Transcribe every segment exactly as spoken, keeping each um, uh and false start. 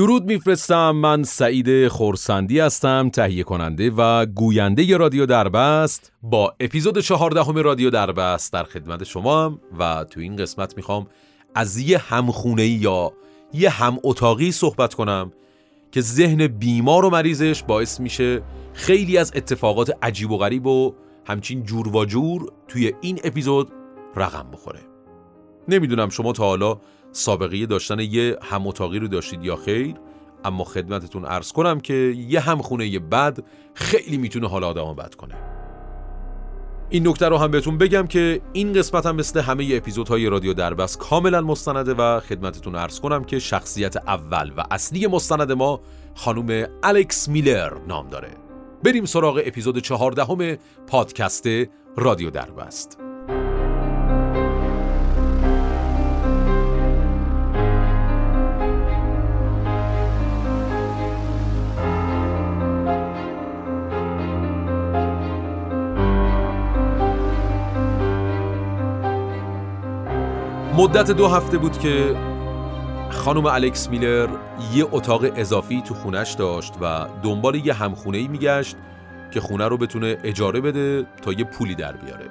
درود میفرستم. من سعید خورسندی هستم، تهیه کننده و گوینده رادیو دربست. با اپیزود چهاردهم رادیو دربست در خدمت شما هم و تو این قسمت میخوام از یه همخونه‌ای یا یه هم اتاقی صحبت کنم که ذهن بیمار و مریضش باعث میشه خیلی از اتفاقات عجیب و غریب و همچین جور و جور توی این اپیزود رقم بخوره. نمیدونم شما تا حالا سابقه داشتن یه هم اتاقی رو داشتید یا خیر، اما خدمتتون عرض کنم که یه همخونه بد خیلی میتونه حال آدمو بد کنه. این نکته رو هم بهتون بگم که این قسمت هم مثل همه اپیزودهای رادیو دربست کاملا مستنده و خدمتتون عرض کنم که شخصیت اول و اصلی مستند ما خانم الیکس میلر نام داره. بریم سراغ اپیزود چهاردهم پادکست رادیو دربست. مدت دو هفته بود که خانم الیکس میلر یه اتاق اضافی تو خونش داشت و دنبال یه همخونه‌ای میگشت که خونه رو بتونه اجاره بده تا یه پولی در بیاره.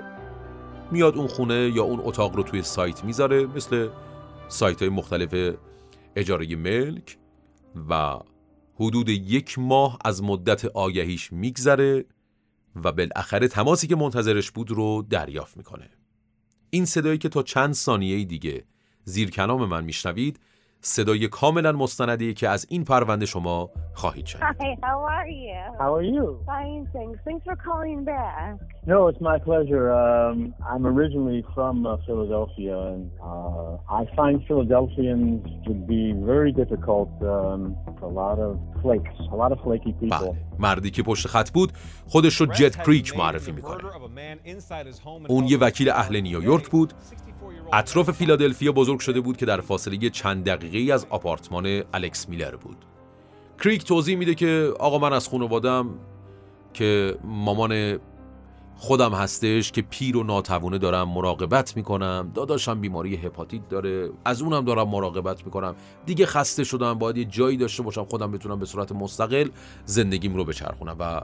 میاد اون خونه یا اون اتاق رو توی سایت میذاره، مثل سایت‌های مختلف اجاره ملک، و حدود یک ماه از مدت آگهیش میگذره و بالاخره تماسی که منتظرش بود رو دریافت میکنه. این صدایی که تا چند ثانیه دیگه زیر کلام من میشنوید صدای کاملا مستندی که از این پرونده شما خواهید شد. Hi, how are you? How are you? Fine, thanks. Thanks for calling back. No, it's my pleasure. Um, I'm originally from uh, Philadelphia, and uh, I find Philadelphians to be very difficult. Um, a lot of flakes, a lot of flaky people. مردی که پشت خط بود خودش رو جت کریک معرفی میکنه. اون یه وکیل اهل نیویورک بود، اطراف فیلادلفیا بزرگ شده بود که در فاصله چند دقیقه‌ای از آپارتمان الیکس میلر بود. کریک توضیح میده که آقا من از خانواده‌ام که مامان خودم هستش که پیر و ناتوانه دارم مراقبت میکنم، داداشم بیماری هپاتیت داره از اونم دارم مراقبت میکنم، دیگه خسته شدم، باید یه جایی داشته باشم خودم بتونم به صورت مستقل زندگیم رو بچرخونم. و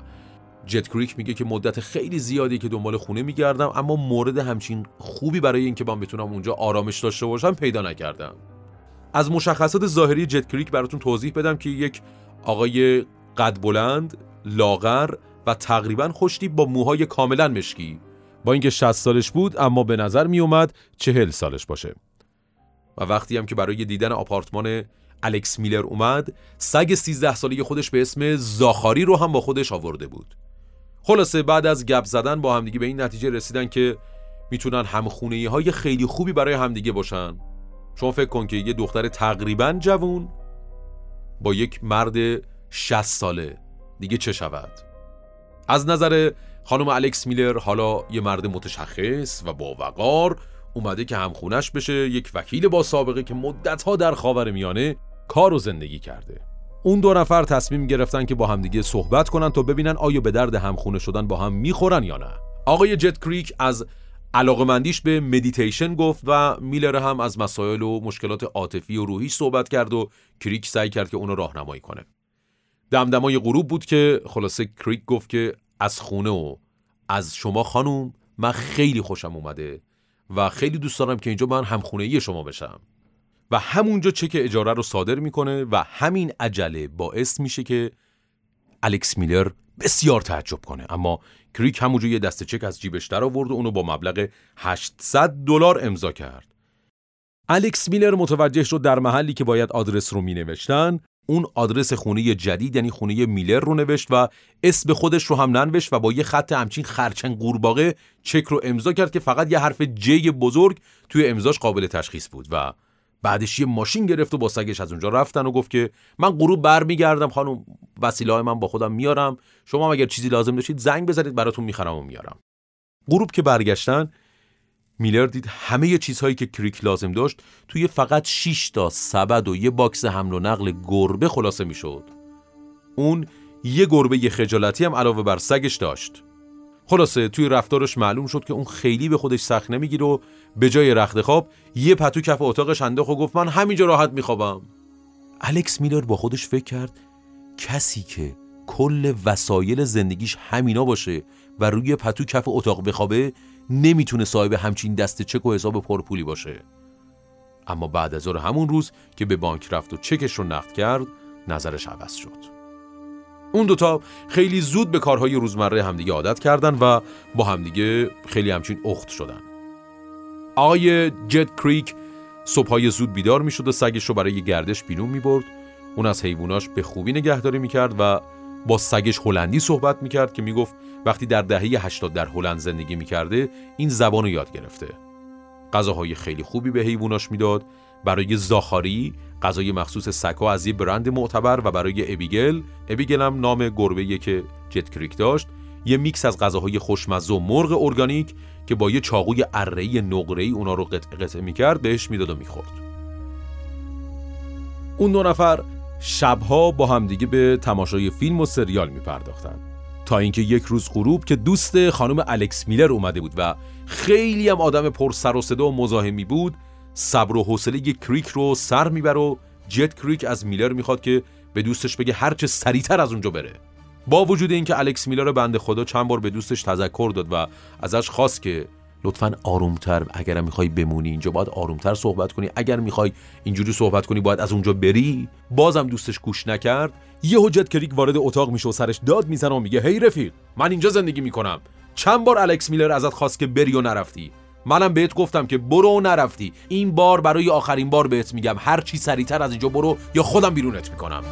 جت کریک میگه که مدت خیلی زیادی که دنبال خونه میگردم اما مورد همچین خوبی برای اینکه من بتونم اونجا آرامش داشته باشم پیدا نکردم. از مشخصات ظاهری جت کریک براتون توضیح بدم که یک آقای قد بلند، لاغر و تقریباً خوش‌تیپ با موهای کاملاً مشکی، با اینکه شصت سالش بود اما به نظر میومد چهل سالش باشه. و وقتی هم که برای دیدن آپارتمان الیکس میلر اومد، سگ سیزده ساله خودش به اسم زاخاری رو هم با خودش آورده بود. خلاصه بعد از گپ زدن با همدیگه به این نتیجه رسیدن که میتونن همخونه‌ای‌های خیلی خوبی برای همدیگه باشن. شما فکر کن که یه دختر تقریباً جوون با یک مرد شصت ساله، دیگه چه شود؟ از نظر خانم الیکس میلر حالا یه مرد متشخص و با وقار اومده که همخونش بشه، یک وکیل با سابقه که مدت‌ها در خاورمیانه کار و زندگی کرده. اون دو نفر تصمیم گرفتن که با همدیگه صحبت کنن تا ببینن آیا به درد همخونه شدن با هم میخورن یا نه. آقای جت کریک از علاقمندیش به مدیتیشن گفت و میلر هم از مسائل و مشکلات عاطفی و روحی صحبت کرد و کریک سعی کرد که اون رو راهنمایی کنه. دمدمای غروب بود که خلاصه کریک گفت که از خونه و از شما خانم من خیلی خوشم اومده و خیلی دوست دارم که اینجا من همخونه‌ای شما بشم. و همونجا چک اجاره رو صادر میکنه و همین عجله باعث میشه که الیکس میلر بسیار تعجب کنه، اما کریک همونجا یه دسته چک از جیبش در آورد و اونو با مبلغ هشتصد دلار امضا کرد. الیکس میلر متوجه شد در محلی که باید آدرس رو مینوشتن اون آدرس خونه جدید یعنی خونه میلر رو نوشت و اسم خودش رو هم ننوشت و با یه خط همچین خرچنگ قورباغه چک رو امضا کرد که فقط یه حرف جی بزرگ توی امضاش قابل تشخیص بود. و بعدش یه ماشین گرفت و با سگش از اونجا رفتن و گفت که من غروب برمیگردم خانم، وسیله‌های من با خودم میارم، شما هم اگر چیزی لازم داشتید زنگ بزنید براتون میخرم و میارم. غروب که برگشتن میلر دید همه چیزهایی که کریک لازم داشت توی فقط شش تا سبد و یه باکس حمل و نقل گربه خلاصه میشد. اون یه گربه خجالتی هم علاوه بر سگش داشت. خلاصه توی رفتارش معلوم شد که اون خیلی به خودش سخت نمیگیره و به جای رختخواب یه پتو کف اتاقش انداخت و گفت من همینجا راحت میخوابم. الیکس میلر با خودش فکر کرد کسی که کل وسایل زندگیش همینا باشه و روی پتو کف اتاق بخوابه نمیتونه صاحب همچین دست چک و حساب پرپولی باشه. اما بعد از ظهر همون روز که به بانک رفت و چکش رو نقد کرد، نظرش عوض شد. اون دوتا خیلی زود به کارهای روزمره همدیگه عادت کردن و با همدیگه خیلی همچین اخت شدن. آقای جت کریک صبحای زود بیدار می شد و سگش رو برای یه گردش بیرون می برد. اون از حیواناش به خوبی نگهداری می کرد و با سگش هلندی صحبت می کرد که می گفت وقتی در دهه هشتاد در هلند زندگی می کرده این زبان رو یاد گرفته. غذاهای خیلی خوبی به حیواناش می داد. برای زاخاری غذای مخصوص سگ‌ها از یه برند معتبر و برای ابیگل، ابیگل هم نام گربه‌ای که جت کریک داشت، یه میکس از غذاهای خوشمزه و مرغ ارگانیک که با یه چاقوی اره‌ای نقره‌ای اونا رو قطع قطع می‌کرد بهش میداد و می‌خورد. اون دو نفر شب‌ها با همدیگه به تماشای فیلم و سریال می‌پرداختن تا اینکه یک روز غروب که دوست خانم الیکس میلر اومده بود و خیلی هم آدم پر سر و صدا و مزاحمی بود، صبر و حوصله کریک رو سر میبره و جت کریک از میلر میخواد که به دوستش بگه هرچه سریعتر از اونجا بره. با وجود اینکه الیکس میلر بنده خدا چند بار به دوستش تذکر داد و ازش خواست که لطفاً آرومتر، اگر میخوای بمونی اینجا باید آرومتر صحبت کنی، اگر میخوای اینجوری صحبت کنی باید از اونجا بری، بازم دوستش گوش نکرد. یهو جت کریک وارد اتاق میشه و سرش داد میزنه و میگه هی رفیق، من اینجا زندگی میکنم، چند بار الیکس میلر ازت خواست که بری و نرفتی، منم بهت گفتم که برو و نرفتی، این بار برای آخرین بار بهت میگم هر چی سریعتر از اینجا برو یا خودم بیرونت میکنم.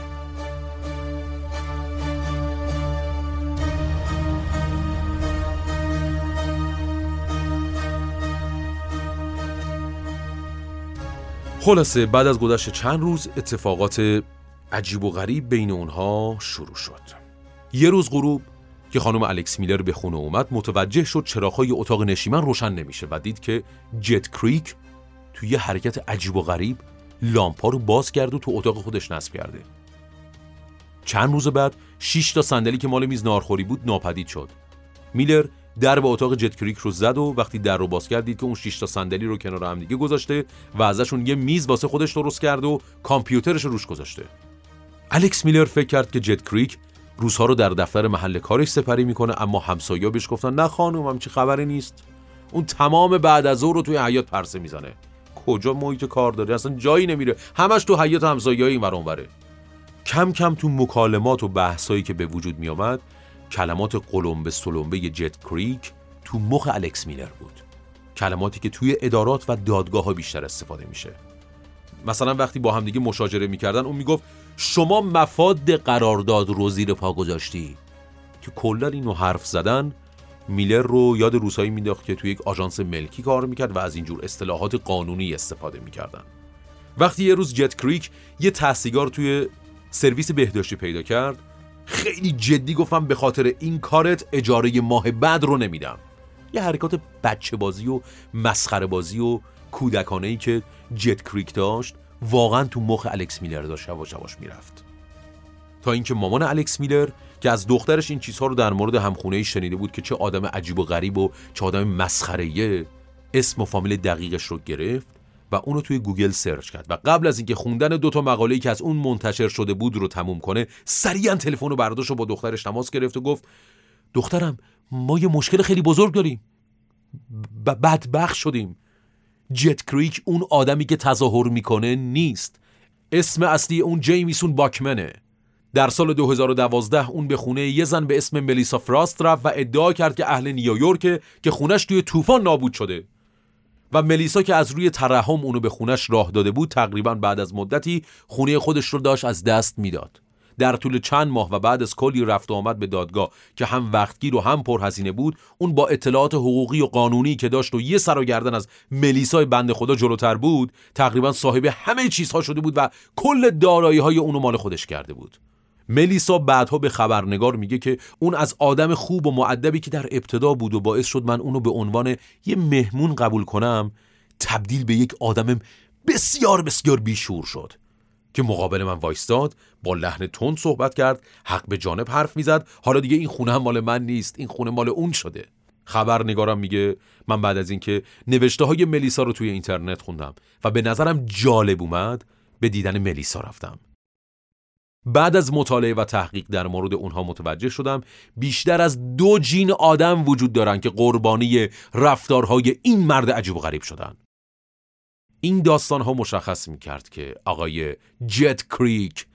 خلاصه بعد از گذشت چند روز اتفاقات عجیب و غریب بین اونها شروع شد. یه روز غروب که خانم الیکس میلر به خونه اومد متوجه شد چراغ‌های اتاق نشیمن روشن نمیشه و دید که جت کریک توی یه حرکت عجیب و غریب لامپا رو باز کرد و تو اتاق خودش نصب کرده. چند روز بعد شش تا صندلی که مال میز ناهارخوری بود ناپدید شد. میلر در به اتاق جت کریک رو زد و وقتی در رو باز کرد دید که اون شش تا صندلی رو کنار هم دیگه گذاشته و ازشون یه میز واسه خودش درست کرد و کامپیوترش رو روش گذاشته. الیکس میلر فکر کرد که جت کریک روزها رو در دفتر محل کارش سپری میکنه، اما همسایه‌ها بهش گفتن نه خانم، هم چی خبری نیست، اون تمام بعد از ظهر رو توی حیاط پرسه میزنه، کجا محیط کار داره، اصلا جایی نمیره، همش تو حیاط همسایه‌ها اینور اونوره. کم کم تو مکالمات و بحثایی که به وجود میامد کلمات قلمبه سلمبه جت کریک تو مخ الیکس میلر بود، کلماتی که توی ادارات و دادگاه‌ها بیشتر استفاده میشه. مثلا وقتی با هم دیگه مشاجره میکردن اون میگفت شما مفاد قرارداد رو زیر پا گذاشتی، که کلا اینو حرف زدن میلر رو یاد روزایی مینداخت که توی یک آژانس ملکی کار میکرد و از اینجور اصطلاحات قانونی استفاده میکردن. وقتی یه روز جت کریک یه ته توی سرویس بهداشتی پیدا کرد خیلی جدی گفتم به خاطر این کارت اجاره ماه بعد رو نمیدم. یه حرکات بچه بازی و مسخره بازی و کودکانه‌ای که جت کریک داشت واقعا تو مخ الیکس میلر داشت شواش شواش میرفت، تا اینکه مامان الیکس میلر که از دخترش این چیزها رو در مورد همخونه‌ای شنیده بود که چه آدم عجیب و غریب و چه آدم مسخره‌ایه، اسم و فامیل دقیقش رو گرفت و اون رو توی گوگل سرچ کرد و قبل از اینکه خوندن دو تا مقاله‌ای که از اون منتشر شده بود رو تموم کنه سریعا تلفن رو برداشت و با دخترش تماس گرفت و گفت دخترم ما یه مشکل خیلی بزرگ داریم، ب- بدبخت شدیم، جت کریک اون آدمی که تظاهر میکنه نیست، اسم اصلی اون جیمیسون باکمنه. در سال دو هزار و دوازده اون به خونه یه زن به اسم ملیسا فراست رفت و ادعا کرد که اهل نیویورکه که خونش توی طوفان نابود شده و ملیسا که از روی ترحم اونو به خونش راه داده بود تقریباً بعد از مدتی خونه خودش رو داشت از دست میداد. در طول چند ماه و بعد از کلی رفت و آمد به دادگاه که هم وقتگیر و هم پرهزینه بود، اون با اطلاعات حقوقی و قانونی که داشت و یه سر و گردن از ملیسای بنده خدا جلوتر بود تقریبا صاحب همه چیزها شده بود و کل دارایی‌های اونو مال خودش کرده بود. ملیسا بعدها به خبرنگار میگه که اون از آدم خوب و مؤدبی که در ابتدا بود و باعث شد من اونو به عنوان یه مهمون قبول کنم تبدیل به یک آدم بسیار بسیار بیشعور شد که مقابل من وایستاد، با لحن تند صحبت کرد، حق به جانب حرف میزد، حالا دیگه این خونه هم مال من نیست، این خونه مال اون شده. خبرنگارم میگه من بعد از اینکه نوشته های ملیسا رو توی اینترنت خوندم و به نظرم جالب اومد به دیدن ملیسا رفتم بعد از مطالعه و تحقیق در مورد اونها متوجه شدم بیشتر از دو جین آدم وجود دارن که قربانی رفتارهای این مرد عجیب و غریب شدن. این داستانها مشخص میکرد که آقای جت کریک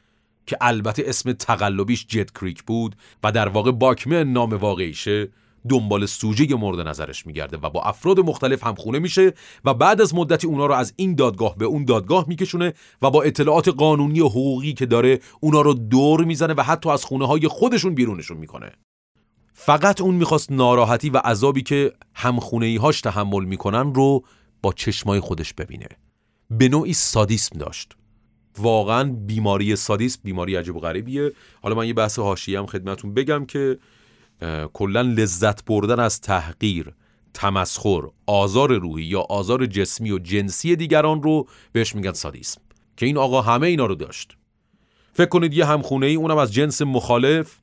که البته اسم تقلبیش جت کریک بود و در واقع باکمن نام واقعیشه، دنبال سوژه مورد نظرش میگرده و با افراد مختلف همخونه میشه و بعد از مدتی اونا رو از این دادگاه به اون دادگاه میکشونه و با اطلاعات قانونی و حقوقی که داره اونا رو دور میزنه و حتی از خونه های خودشون بیرونشون میکنه. فقط اون میخواست ناراحتی و عذابی که همخونهی هاش تحمل میکنن رو با چشمای خودش ببینه. به نوعی سادیسم داشت. واقعا بیماری سادیسم بیماری عجب و غریبیه. حالا من یه بحث حاشیه‌ام خدمتتون بگم که کلا لذت بردن از تحقیر، تمسخر، آزار روحی یا آزار جسمی و جنسی دیگران رو بهش میگن سادیسم، که این آقا همه اینا رو داشت. فکر کنید یه همخونه ای اونم از جنس مخالف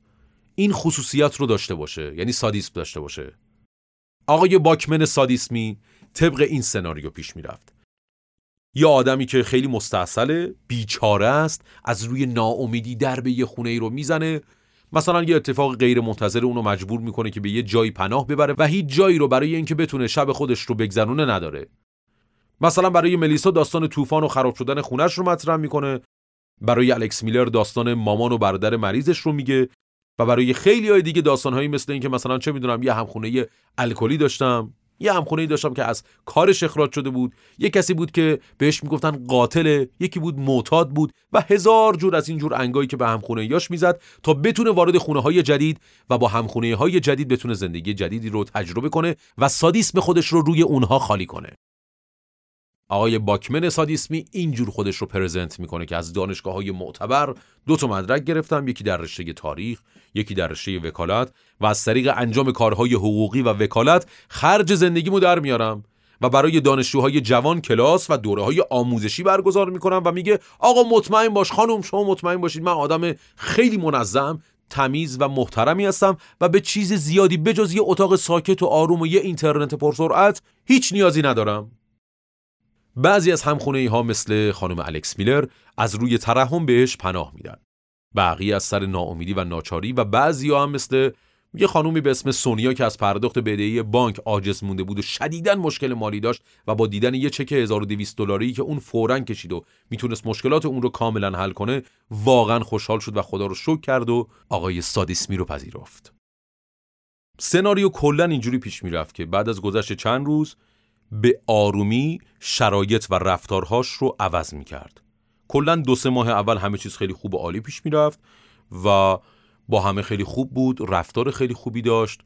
این خصوصیت رو داشته باشه، یعنی سادیسم داشته باشه. آقای باکمن سادیسمی طبق این سناریو پیش میرفت. یا آدمی که خیلی مستعسله، بیچاره است، از روی ناامیدی درب یه خونه ای رو میزنه. مثلا یه اتفاق غیر منتظره اونو مجبور میکنه که به یه جایی پناه ببره و هیچ جایی رو برای اینکه بتونه شب خودش رو بگذرونه نداره. مثلا برای ملیسا داستان طوفان و خراب شدن خونش رو مطرح میکنه، برای الیکس میلر داستان مامان و برادر مریضش رو میگه و برای خیلیای دیگه داستانهایی مثل این که مثلا چه میدونم یه همخونه الکلی داشتم، یه همخونه داشتم که از کارش اخراج شده بود، یه کسی بود که بهش میگفتن قاتله، یکی بود معتاد بود و هزار جور از این جور انگایی که به همخونه‌هاش میزد تا بتونه وارد خونه‌های جدید و با همخونه‌های جدید بتونه زندگی جدیدی رو تجربه کنه و سادیسم خودش رو روی اونها خالی کنه. آقای باکمن سادیسمی اینجور خودش رو پرزنت میکنه که از دانشگاه‌های معتبر دو تا مدرک گرفتم، یکی در رشته تاریخ، یکی در رشته وکالت و از طریق انجام کارهای حقوقی و وکالت خرج زندگیمو در میارم و برای دانشجوهای جوان کلاس و دوره‌های آموزشی برگزار میکنم و میگه آقا مطمئن باش خانم، شما مطمئن باشید من آدم خیلی منظم، تمیز و محترمی هستم و به چیز زیادی بجز یه اتاق ساکت و آروم و یه اینترنت پرسرعت هیچ نیازی ندارم. بعضی از همخونه ها مثل خانم الیکس میلر از روی ترحم بهش پناه میدن، بقیه از سر ناامیدی و ناچاری و بعضی ها هم مثل یه خانومی به اسم سونیا که از پرداخت بدهی بانک عاجز مونده بود و شدیداً مشکل مالی داشت و با دیدن یه چک هزار و دویست دلاری که اون فوراً کشید و میتونست مشکلات اون رو کاملاً حل کنه واقعاً خوشحال شد و خدا رو شکر کرد و آقای سادیسمی رو پذیرفت. سناریو کلاً اینجوری پیش میرفت که بعد از گذشت چند روز به آرومی شرایط و رفتارهاش رو عوض میکرد. کلن دو سه ماه اول همه چیز خیلی خوب و عالی پیش میرفت و با همه خیلی خوب بود، رفتار خیلی خوبی داشت،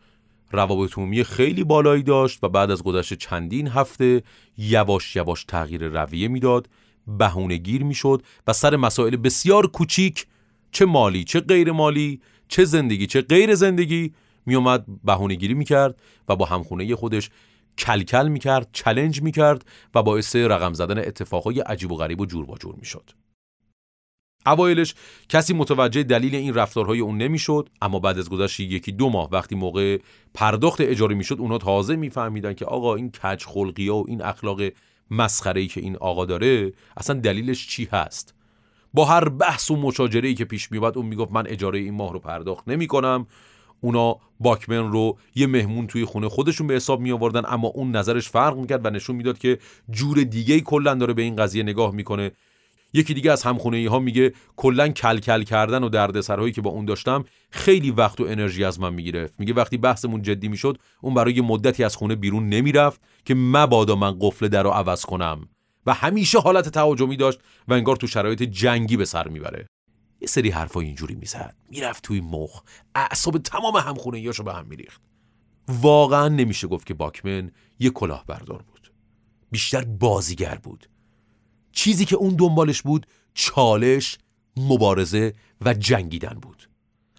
روابط عمومی خیلی بالایی داشت و بعد از گذشت چندین هفته یواش یواش تغییر رویه میداد، بهونه گیر میشد و سر مسائل بسیار کوچیک، چه مالی چه غیر مالی، چه زندگی چه غیر زندگی، میومد بهونه گیری میکرد و با همخونه خودش کلکل میکرد، چلنج میکرد و باعث رقم زدن اتفاقای عجیب و غریب و جور با جور میشد. اوایلش کسی متوجه دلیل این رفتارهای اون نمیشد، اما بعد از گذشت یکی دو ماه وقتی موقع پرداخت اجاره میشد اونا تازه میفهمیدن که آقا این کج خلقی‌ها و این اخلاق مسخره‌ای که این آقا داره اصلا دلیلش چی هست. با هر بحث و مشاجره‌ای که پیش می اومد اون میگفت من اجاره این ماه رو پرداخت نمی‌کنم. اونا باکمن رو یه مهمون توی خونه خودشون به حساب می آوردن، اما اون نظرش فرق میکرد و نشون میداد که جور دیگه‌ای کلاً داره به این قضیه نگاه میکنه. یکی دیگه از همخونه‌ای ها میگه کلاً کل کل کردن و دردسرهایی که با اون داشتم خیلی وقت و انرژی از من میگرفت. میگه وقتی بحثمون جدی میشد اون برای مدتی از خونه بیرون نمیرفت که مبادا من قفل در رو عوض کنم و همیشه حالت تهاجمی داشت و انگار تو شرایط جنگی به سر میبره. یه سری حرفای اینجوری میزد، میرفت توی مخ، اعصاب تمام همخونه‌هاشو به هم میریخت. واقعا نمیشه گفت که باکمن یه کلاهبردار بود، بیشتر بازیگر بود. چیزی که اون دنبالش بود چالش، مبارزه و جنگیدن بود.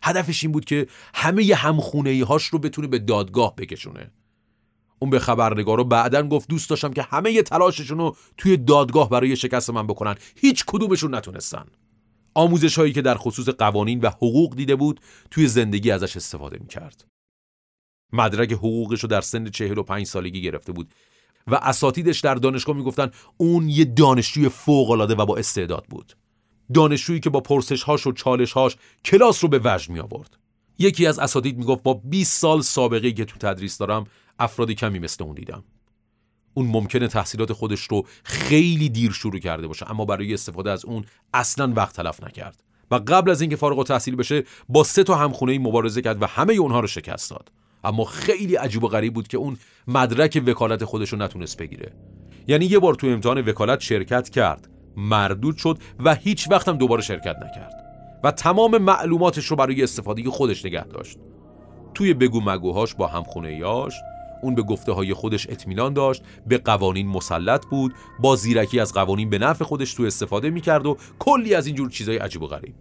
هدفش این بود که همه ی همخونه‌هاش رو بتونه به دادگاه بکشونه. اون به خبرنگارا بعدن گفت دوست داشتم که همه ی تلاششون رو توی دادگاه برای شکست من بکنن، هیچ کدومشون نتونستن. آموزش هایی که در خصوص قوانین و حقوق دیده بود توی زندگی ازش استفاده می کرد. مدرک حقوقش رو در سن چهل و پنج سالگی گرفته بود و اساتیدش در دانشگاه می گفتن اون یه دانشجوی فوق‌العاده و با استعداد بود. دانشجویی که با پرسش‌هاش و چالش‌هاش کلاس رو به وجد می آورد. یکی از اساتید میگفت با بیست سال سابقه‌ای که تو تدریس دارم افراد کمی مثل اون دیدم. اون ممکنه تحصیلات خودش رو خیلی دیر شروع کرده باشه اما برای استفاده از اون اصلاً وقت تلف نکرد و قبل از اینکه فارغ التحصیل بشه با سه تا همخونه‌ای مبارزه کرد و همه اونها رو شکست داد. اما خیلی عجیب و غریب بود که اون مدرک وکالت خودش رو نتونست بگیره. یعنی یه بار تو امتحان وکالت شرکت کرد، مردود شد و هیچ وقت هم دوباره شرکت نکرد و تمام معلوماتش رو برای استفاده خودش نگه داشت. توی بگو مگوهاش با همخونه‌هاش اون به گفته‌های خودش اطمینان داشت، به قوانین مسلط بود، با زیرکی از قوانین به نفع خودش تو استفاده می‌کرد و کلی از اینجور چیزای عجیب و غریب.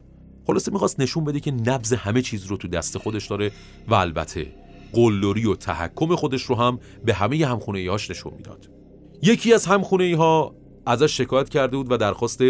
خلاصه می‌خواست نشون بده که نبض همه چیز رو تو دست خودش داره و البته قلدری و تحکم خودش رو هم به همه همخونه‌هاش نشون می‌داد. یکی از همخونه‌ها ازش شکایت کرده بود و درخواست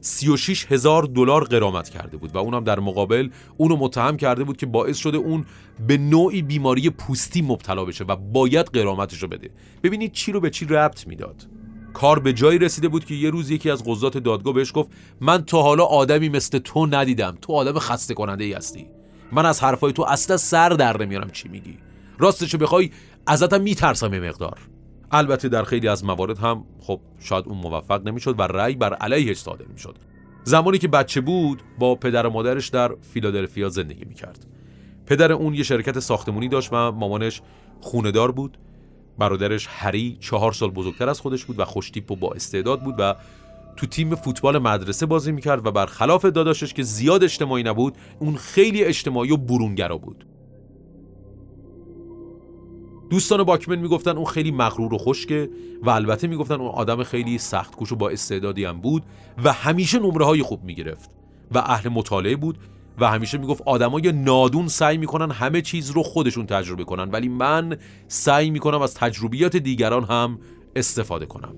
سی و شش هزار دلار غرامت کرده بود و اونم در مقابل اونو متهم کرده بود که باعث شده اون به نوعی بیماری پوستی مبتلا بشه و باید غرامتش رو بده. ببینید چی رو به چی ربط میداد. کار به جایی رسیده بود که یه روز یکی از قضات دادگاه بهش گفت من تا حالا آدمی مثل تو ندیدم، تو آدم خسته کننده ای هستی، من از حرفای تو اصلا سر در نمیارم چی میگی، راستشو بخوای ازتم میترسم یه مقدار. البته در خیلی از موارد هم خب شاید اون موفق نمیشد و رأی بر علیهش صادر میشد. زمانی که بچه بود با پدر و مادرش در فیلادلفیا زندگی میکرد. پدر اون یه شرکت ساختمانی داشت و مامانش خونه‌دار بود. برادرش هری چهار سال بزرگتر از خودش بود و خوشتیپ و با استعداد بود و تو تیم فوتبال مدرسه بازی میکرد و برخلاف داداشش که زیاد اجتماعی نبود، اون خیلی اجتماعی و برونگرا بود. دوستان باکمن میگفتن اون خیلی مغرور و خشکه و البته میگفتن اون آدم خیلی سخت‌کوش و با استعدادی هم بود و همیشه نمره‌های خوب میگرفت و اهل مطالعه بود و همیشه میگفت آدمای نادون سعی میکنن همه چیز رو خودشون تجربه کنن ولی من سعی میکنم از تجربیات دیگران هم استفاده کنم.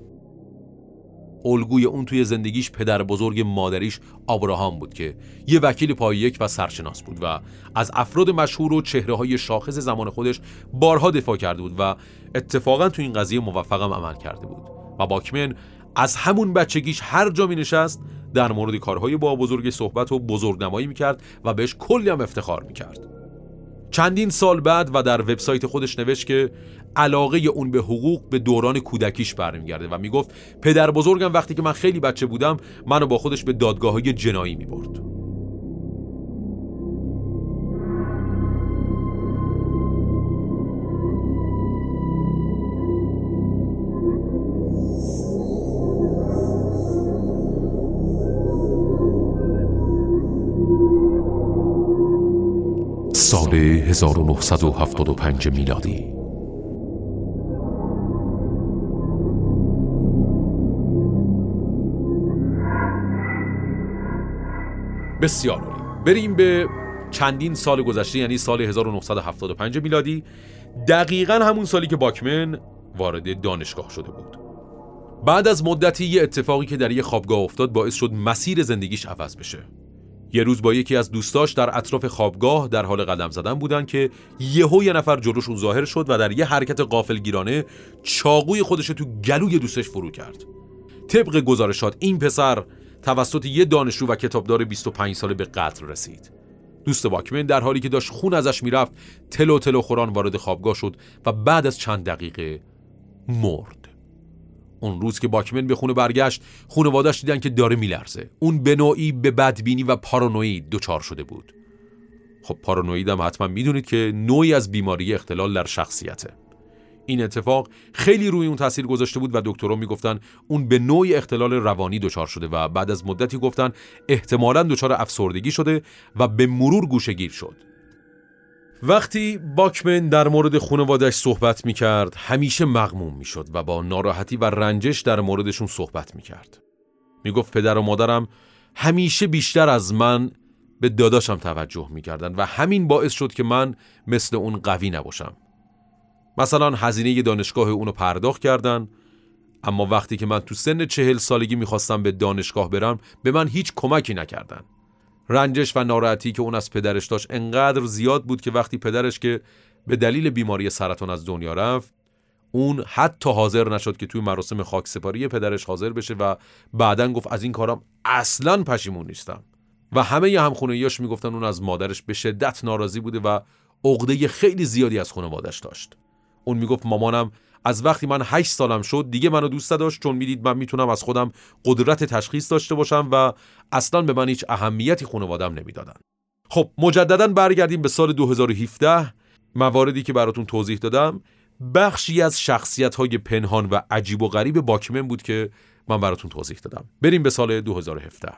الگوی اون توی زندگیش پدر بزرگ مادریش ابراهام بود که یه وکیل پای یک و سرشناس بود و از افراد مشهور و چهره‌های شاخص زمان خودش بارها دفاع کرده بود و اتفاقاً تو این قضیه موفقم عمل کرده بود و باکمن از همون بچگیش هر جا می نشست در مورد کارهای با بزرگ صحبت و بزرگنمایی می‌کرد و بهش کلی هم افتخار می‌کرد. چندین سال بعد و در وبسایت خودش نوشت که علاقه اون به حقوق به دوران کودکیش برمیگرده و میگفت پدر بزرگم وقتی که من خیلی بچه بودم منو با خودش به دادگاه‌های جنایی میبرد. سال هزار و نهصد و هفتاد و پنج میلادی. بسیار عالی. بریم به چندین سال گذشته، یعنی سال هزار و نهصد و هفتاد و پنج میلادی، دقیقاً همون سالی که باکمن وارد دانشگاه شده بود. بعد از مدتی یه اتفاقی که در یه خوابگاه افتاد باعث شد مسیر زندگیش عوض بشه. یه روز با یکی از دوستاش در اطراف خوابگاه در حال قدم زدن بودن که یهو یه نفر جلوشون ظاهر شد و در یه حرکت غافلگیرانه چاقوی خودش تو گلوی دوستش فرو کرد. طبق گزارشات این پسر توسط یه دانشجو و کتابدار بیست و پنج ساله به قتل رسید. دوست واکمن در حالی که داشت خون ازش میرفت تلو تلو خوران وارد خوابگاه شد و بعد از چند دقیقه مرد. اون روز که واکمن به خونه برگشت خانواده‌اش دیدن که داره میلرزه. اون به نوعی به بدبینی و پارانوئی دچار شده بود. خب پارانوئید هم حتما میدونید که نوعی از بیماری اختلال در شخصیته. این اتفاق خیلی روی اون تاثیر گذاشته بود و دکترها میگفتن اون به نوعی اختلال روانی دچار شده و بعد از مدتی گفتن احتمالاً دچار افسردگی شده و به مرور گوشه‌گیر شد. وقتی باکمن در مورد خانواده‌اش صحبت میکرد همیشه مغموم میشد و با ناراحتی و رنجش در موردشون صحبت میکرد. میگفت پدر و مادرم همیشه بیشتر از من به داداشم توجه میکردن و همین باعث شد که من مثل اون قوی نباشم. مثلا هزینه دانشگاه اونو پرداخت کردن، اما وقتی که من تو سن چهل سالگی میخواستم به دانشگاه برم به من هیچ کمکی نکردن. رنجش و ناراحتی که اون از پدرش داشت انقدر زیاد بود که وقتی پدرش که به دلیل بیماری سرطان از دنیا رفت اون حتی حاضر نشد که توی مراسم خاکسپاری پدرش حاضر بشه و بعدن گفت از این کارم اصلاً پشیمون نیستم. و همه ی همخونه‌ایاش میگفتن اون از مادرش به شدت ناراضی بوده و عقده خیلی زیادی از خانواده‌اش داشت. اون میگفت مامانم از وقتی من هشت سالم شد دیگه منو دوست نداشت، چون میدید من میتونم از خودم قدرت تشخیص داشته باشم و اصلاً به من هیچ اهمیتی خانواده‌ام نمیدادن. خب مجدداً برگردیم به سال دو هزار و هفده. مواردی که براتون توضیح دادم بخشی از شخصیت‌های پنهان و عجیب و غریب باکمن بود که من براتون توضیح دادم. بریم به سال دو هزار و هفده.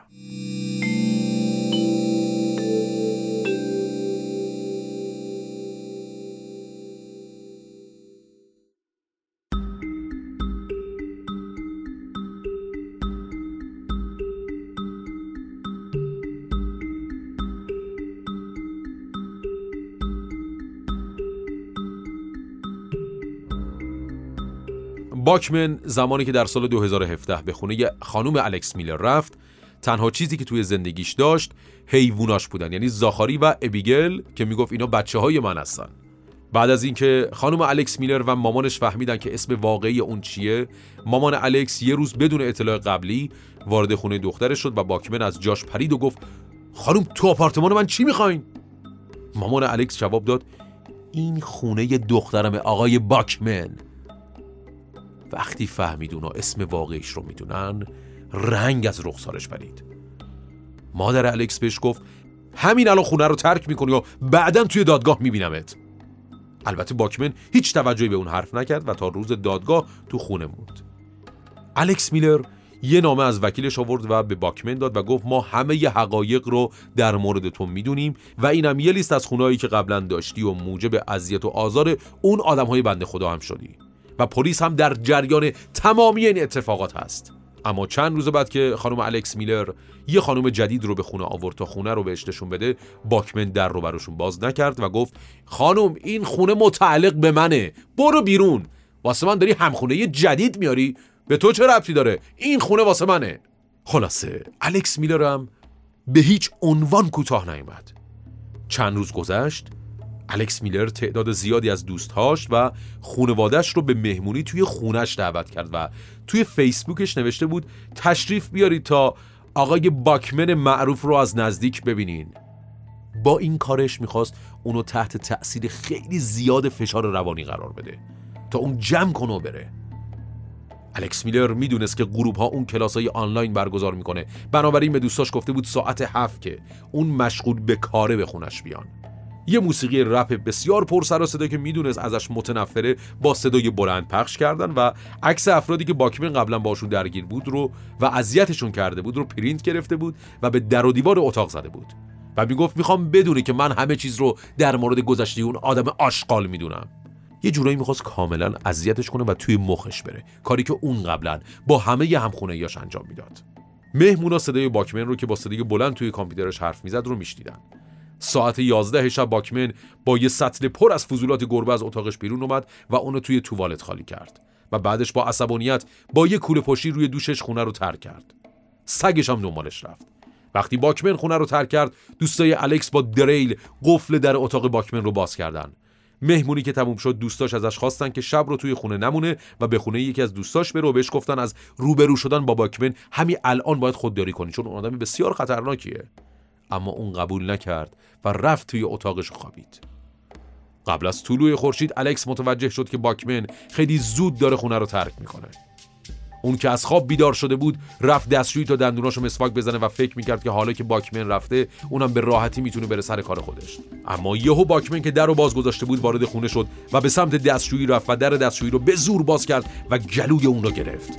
باکمن زمانی که در سال دو هزار و هفده به خونه خانم الیکس میلر رفت، تنها چیزی که توی زندگیش داشت حیواناش بودن، یعنی زاخاری و ابیگل که میگفت اینا بچه‌های من هستن. بعد از اینکه خانم الیکس میلر و مامانش فهمیدن که اسم واقعی اون چیه، مامان الیکس یه روز بدون اطلاع قبلی وارد خونه دخترش شد و باکمن از جاش پرید و گفت خانم تو آپارتمان من چی می‌خواین؟ مامان الیکس جواب داد این خونه دخترم آقای باکمن. وقتی فهمید اونا اسم واقعیش رو میدونن، رنگ از رخسارش پرید. مادر الیکس بهش گفت همین الان خونه رو ترک میکنی یا بعداً توی دادگاه میبینمت. البته باکمن هیچ توجهی به اون حرف نکرد و تا روز دادگاه تو خونه موند. الیکس میلر یه نامه از وکیلش آورد و به باکمن داد و گفت ما همه ی حقایق رو در مورد تو میدونیم و اینم یه لیست از خونه‌هایی که قبلا داشتی و موجب اذیت و آزار اون آدم‌های بنده خدا هم شدی. و پلیس هم در جریان تمامی این اتفاقات هست. اما چند روز بعد که خانم الیکس میلر یه خانم جدید رو به خونه آورد تا خونه رو بهش نشون بده، باکمن در رو براشون باز نکرد و گفت خانم این خونه متعلق به منه، برو بیرون. واسه من داری همخونه یه جدید میاری؟ به تو چه ربطی داره؟ این خونه واسه منه. خلاصه الیکس میلر هم به هیچ عنوان کوتاه نیامد. چند روز گذشت. الیکس میلر تعداد زیادی از دوستهاش و خانواده‌اش رو به مهمونی توی خونه‌اش دعوت کرد و توی فیسبوکش نوشته بود تشریف بیارید تا آقای باکمن معروف رو از نزدیک ببینین. با این کارش میخواست اونو تحت تأثیر خیلی زیاد فشار روانی قرار بده تا اون جمع کنه و بره. الیکس میلر میدونست که گروه‌ها اون کلاس‌های آنلاین برگزار میکنه، بنابراین به دوستاش گفته بود ساعت هفت که اون مشغول به کاره به خونش بیان. یه موسیقی رپ بسیار پر سر و صدا که میدونست ازش متنفره با صدای بلند پخش کردن و عکس افرادی که باکمن قبلا باشون درگیر بود رو و اذیتشون کرده بود رو پرینت گرفته بود و به در و دیوار اتاق زده بود و میگفت میخوام بدونی که من همه چیز رو در مورد گذشته اون آدم آشغال میدونم. یه جورایی میخواست کاملا اذیتش کنه و توی مخش بره، کاری که اون قبلا با همه همخونه‌ایاش انجام میداد. مهمونا صدای باکمن رو که با صدای بلند توی کامپیوترش حرف میزد رو میشنیدن. ساعت یازده شب باکمن با یه سطل پر از فضولات گربه از اتاقش بیرون اومد و اونو توی توالت خالی کرد و بعدش با عصبانیت با یه کوله پشتی روی دوشش خونه رو ترک کرد. سگش هم دنبالش رفت. وقتی باکمن خونه رو ترک کرد، دوستای الیکس با دریل قفل در اتاق باکمن رو باز کردن. مهمونی که تموم شد، دوستاش ازش خواستن که شب رو توی خونه نمونه و به خونه یکی از دوستاش بره و بهش گفتن از روبرو شدن با باکمن همین الان باید خودداری کنی چون اون آدم بسیار خطرناکیه. اما اون قبول نکرد و رفت توی اتاقش و خوابید. قبل از طلوع خورشید الیکس متوجه شد که باکمن خیلی زود داره خونه رو ترک میکنه. اون که از خواب بیدار شده بود، رفت دستشویی تا دندوناشو مسواک بزنه و فکر میکرد که حالا که باکمن رفته اونم به راحتی میتونه بره سر کار خودش. اما یهو باکمن که در رو باز گذاشته بود وارد خونه شد و به سمت دستشویی رفت و در دستشویی رو به زور باز کرد و گلوی اون رو گرفت.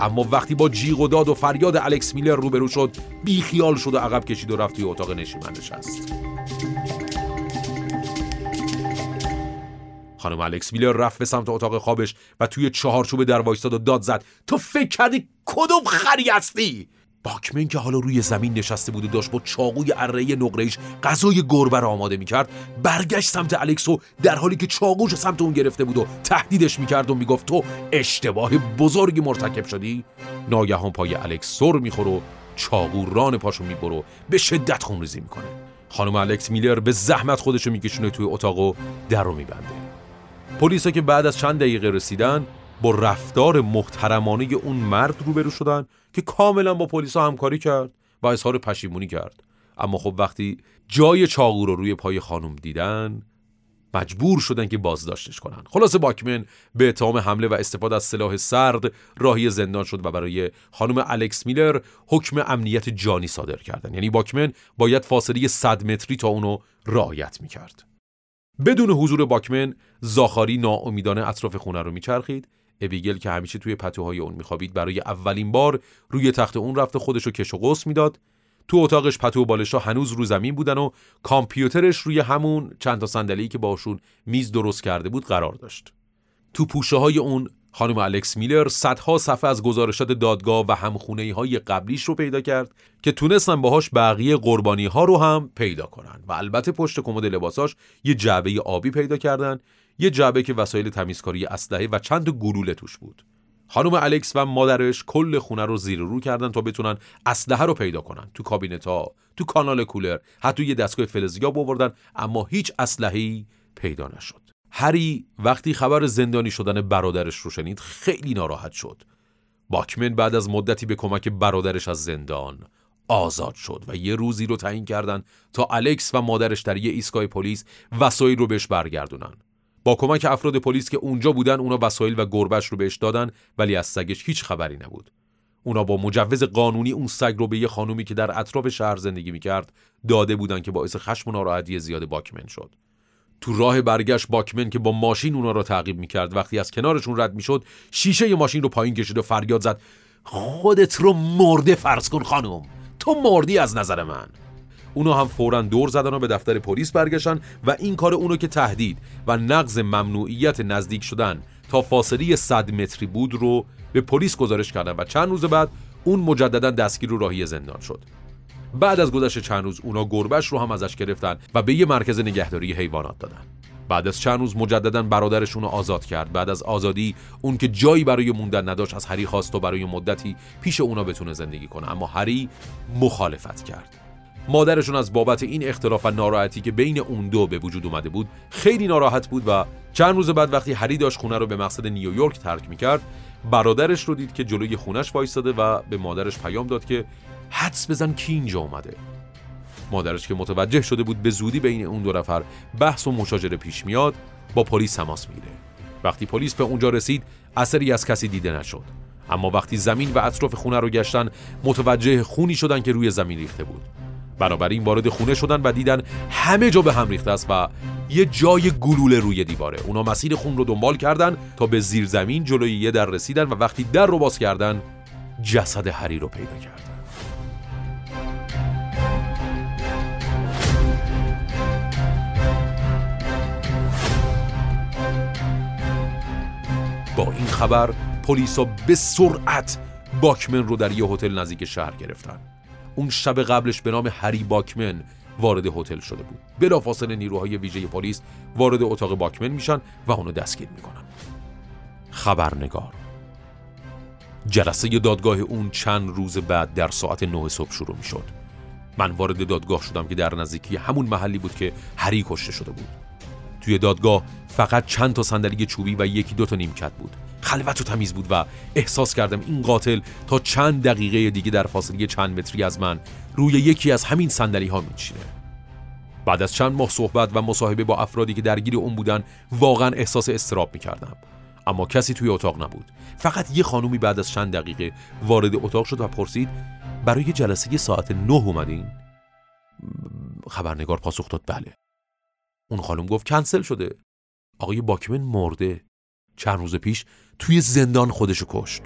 اما وقتی با جیغ و داد و فریاد الیکس میلر روبرو شد، بیخیال شد و عقب کشید و رفت توی اتاق نشیمن نشست. خانم الیکس میلر رفت به سمت اتاق خوابش و توی چهارچوب در وایستاد و داد زد تو فکر کردی کدوم خری هستی؟ باکمن که حالا روی زمین نشسته بود و داشت با چاقوی اره‌ای نقره‌ایش غذای گربه را آماده می‌کرد، برگشت سمت الیکس و در حالی که چاقوش سمت اون گرفته بود و تهدیدش می‌کرد و میگفت تو اشتباه بزرگی مرتکب شدی. ناگهان پای الیکس سر می‌خوره و چاقو ران پاشو می‌بره و به شدت خونریزی می‌کنه. خانم الیکس میلر به زحمت خودش رو می‌کشونه توی اتاق و در رو می‌بنده. پلیسا که بعد از چند دقیقه رسیدن با رفتار محترمانه اون مرد روبرو شدن که کاملا با پلیسا همکاری کرد و اظهار پشیمونی کرد. اما خب وقتی جای چاقو رو روی پای خانم دیدن مجبور شدن که بازداشتش کنن. خلاصه باکمن به اتهام حمله و استفاده از سلاح سرد راهی زندان شد و برای خانم الیکس میلر حکم امنیت جانی صادر کردن. یعنی باکمن باید فاصله صد متری تا اونو رعایت میکرد. بدون حضور باکمن زاخاری ناامیدانه اطراف خونه رو میچرخید. ابیگل که همیشه توی پتوهای اون میخوابید برای اولین بار روی تخت اون رفت، خودشو کش و قوس میداد. تو اتاقش پتو و بالش‌ها هنوز رو زمین بودن و کامپیوترش روی همون چند تا صندلی که باشون میز درست کرده بود قرار داشت. تو پوشه‌های اون خانم الیکس میلر صدها صفحه از گزارشات دادگاه و همخونه‌های قبلیش رو پیدا کرد که تونستن باهاش بقیه قربانی‌ها رو هم پیدا کنن و البته پشت کمد لباساش یه جعبه آبی پیدا کردن، یه جعبه که وسایل تمیزکاری اسلحه و چند تا گلوله توش بود. خانم الیکس و مادرش کل خونه رو زیر رو کردن تا بتونن اسلحه رو پیدا کنن. تو کابینت‌ها، تو کانال کولر، حتی یه دستگاه فلزیاب آوردن، اما هیچ اسلحه‌ای پیدا نشد. هری وقتی خبر زندانی شدن برادرش رو شنید خیلی ناراحت شد. باکمن بعد از مدتی به کمک برادرش از زندان آزاد شد و یه روزی رو تعیین کردن تا الیکس و مادرش در یه ایستگاه پلیس وسایل رو بهش برگردونن. با کمک افراد پلیس که اونجا بودن اونا وسایل و گربهش رو بهش دادن، ولی از سگش هیچ خبری نبود. اونا با مجوز قانونی اون سگ رو به یه خانومی که در اطراف شهر زندگی میکرد داده بودن که باعث خشم و ناراحتی زیاد باکمن شد. تو راه برگشت باکمن که با ماشین اونا رو تعقیب میکرد وقتی از کنارشون رد میشد شیشه ی ماشین رو پایین کشید و فریاد زد خودت رو مرده فرض کن خانم، تو مردی از نظر من. اونا هم فوراً دور زدن و به دفتر پلیس برگشتن و این کار اونو که تهدید و نقض ممنوعیت نزدیک شدن تا فاصله صد متری بود رو به پلیس گزارش کردن و چند روز بعد اون مجدداً دستگیر و راهی زندان شد. بعد از گذشت چند روز اونا گربهش رو هم ازش گرفتن و به یه مرکز نگهداری حیوانات دادن. بعد از چند روز مجدداً برادرش اونو آزاد کرد. بعد از آزادی اون که جایی برای موندن نداشت از هری خواست تا برای مدتی پیش اونا بتونه زندگی کنه، اما هری مخالفت کرد. مادرشون از بابت این اختلاف و ناراحتی که بین اون دو به وجود اومده بود خیلی ناراحت بود و چند روز بعد وقتی هری داشت خونه رو به مقصد نیویورک ترک میکرد برادرش رو دید که جلوی خونش وایساده و به مادرش پیام داد که حدس بزن کی اینجا اومده. مادرش که متوجه شده بود به زودی بین اون دو نفر بحث و مشاجره پیش میاد با پلیس تماس میگیره. وقتی پلیس به اونجا رسید اثری از کسی دیده نشد، اما وقتی زمین و اطراف خونه رو گشتن متوجه خونی شدن که روی زمین ریخته بود. بنابراین وارد خونه شدن و دیدن همه جا به هم ریخته است و یه جای گلوله روی دیواره. اونا مسیر خون رو دنبال کردن تا به زیر زمین جلوی یه در رسیدن و وقتی در رو باز کردن جسد هری رو پیدا کردن. با این خبر پلیسا به سرعت باکمن رو در یه هتل نزدیک شهر گرفتن. اون شب قبلش به نام هری باکمن وارد هتل شده بود. بلافاصله نیروهای ویژه پلیس وارد اتاق باکمن میشن و اونو دستگیر میکنن. خبرنگار: جلسه دادگاه اون چند روز بعد در ساعت نه صبح شروع میشد. من وارد دادگاه شدم که در نزدیکی همون محلی بود که هری کشته شده بود. توی دادگاه فقط چند تا صندلی چوبی و یکی دو تا نیمکت بود. خلوت و تمیز بود و احساس کردم این قاتل تا چند دقیقه دیگه در فاصله چند متری از من روی یکی از همین صندلی‌ها می‌نشینه. بعد از چند ماه صحبت و مصاحبه با افرادی که درگیر اون بودن واقعا احساس اضطراب می‌کردم، اما کسی توی اتاق نبود. فقط یه خانومی بعد از چند دقیقه وارد اتاق شد و پرسید برای جلسه ساعت نه اومدین؟ خبرنگار پاسخ داد بله. اون خانم گفت کنسل شده. آقای باکمن مرده. چند روز پیش توی زندان خودشو کشت.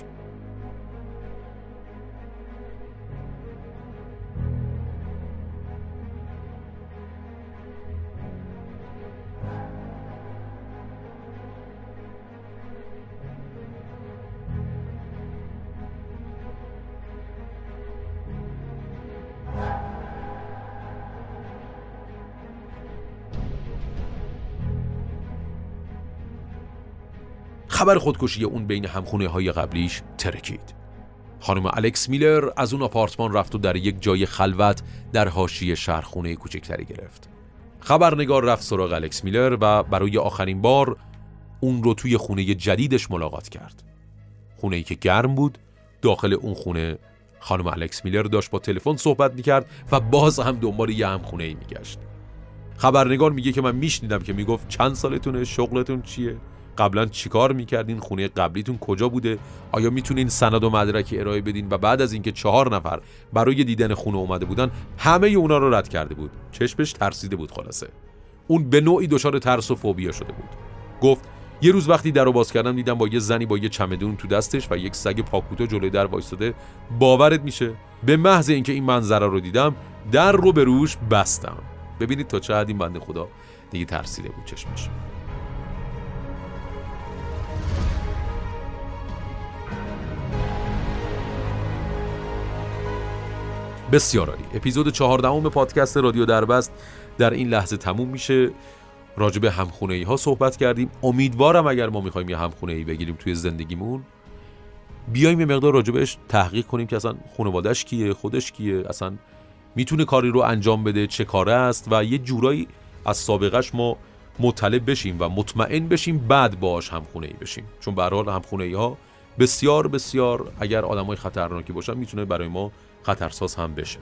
خبر خودکشی اون بین همخونه های قبلیش ترکید. خانم الیکس میلر از اون آپارتمان رفت و در یک جای خلوت در حاشیه شهر خونه کوچکتری گرفت. خبرنگار رفت سراغ الیکس میلر و برای آخرین بار اون رو توی خونه جدیدش ملاقات کرد. خونه‌ای که گرم بود. داخل اون خونه خانم الیکس میلر داشت با تلفن صحبت می‌کرد و باز هم دنبال یه همخونه‌ای می‌گشت. خبرنگار میگه که من میشنیدم که میگفت چند سالتونه، شغلتون چیه، قبلا چیکار میکردین، خونه قبلیتون کجا بوده، آیا میتونین سند و مدرکی ارائه بدین و بعد از اینکه چهار نفر برای دیدن خونه اومده بودن همه اونا رو رد کرده بود. چشمش ترسیده بود. خلاصه اون به نوعی دچار ترس و فوبیا شده بود. گفت یه روز وقتی درو باز کردم دیدم با یه زنی با یه چمدون تو دستش و یک سگ پاکوتو جلوی در وایساده. باورت میشه به محض اینکه این منظره رو دیدم در رو به روش بستم. ببینید تا چه حد این بنده خدا دیگه ترسیده بود چشمش. بسیار عالی. اپیزود چهاردهم پادکست رادیو دربست در این لحظه تموم میشه. راجب همخونه‌ای ها صحبت کردیم. امیدوارم اگر ما میخوایم یه همخونه‌ای بگیریم توی زندگیمون، بیایم یه مقدار راجبش تحقیق کنیم که اصلا خانواده‌اش کیه، خودش کیه، اصلا میتونه کاری رو انجام بده، چه کاره است، و یه جورایی از سابقهش ما مطلع بشیم و مطمئن بشیم بعد باهاش همخونه‌ای بشیم. چون به هر حال همخونه‌ای‌ها بسیار بسیار اگر آدمای خطرناکی باشن میتونه برای ما خطرساز هم بشه.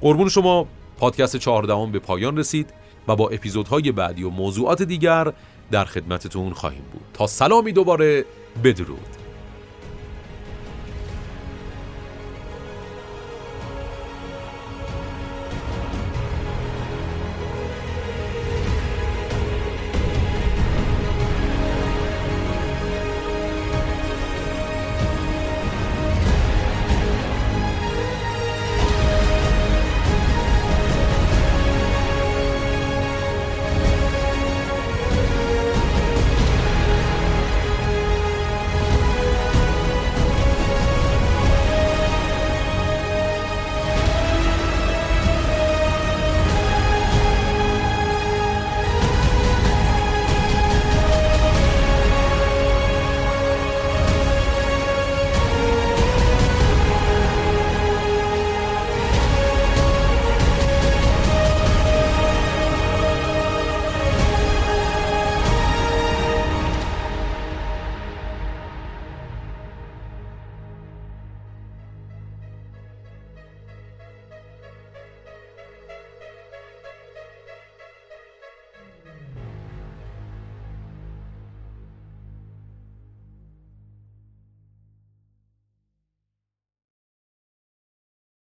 قربون شما. پادکست چهاردهم به پایان رسید و با اپیزودهای بعدی و موضوعات دیگر در خدمتتون خواهیم بود. تا سلامی دوباره، بدرود.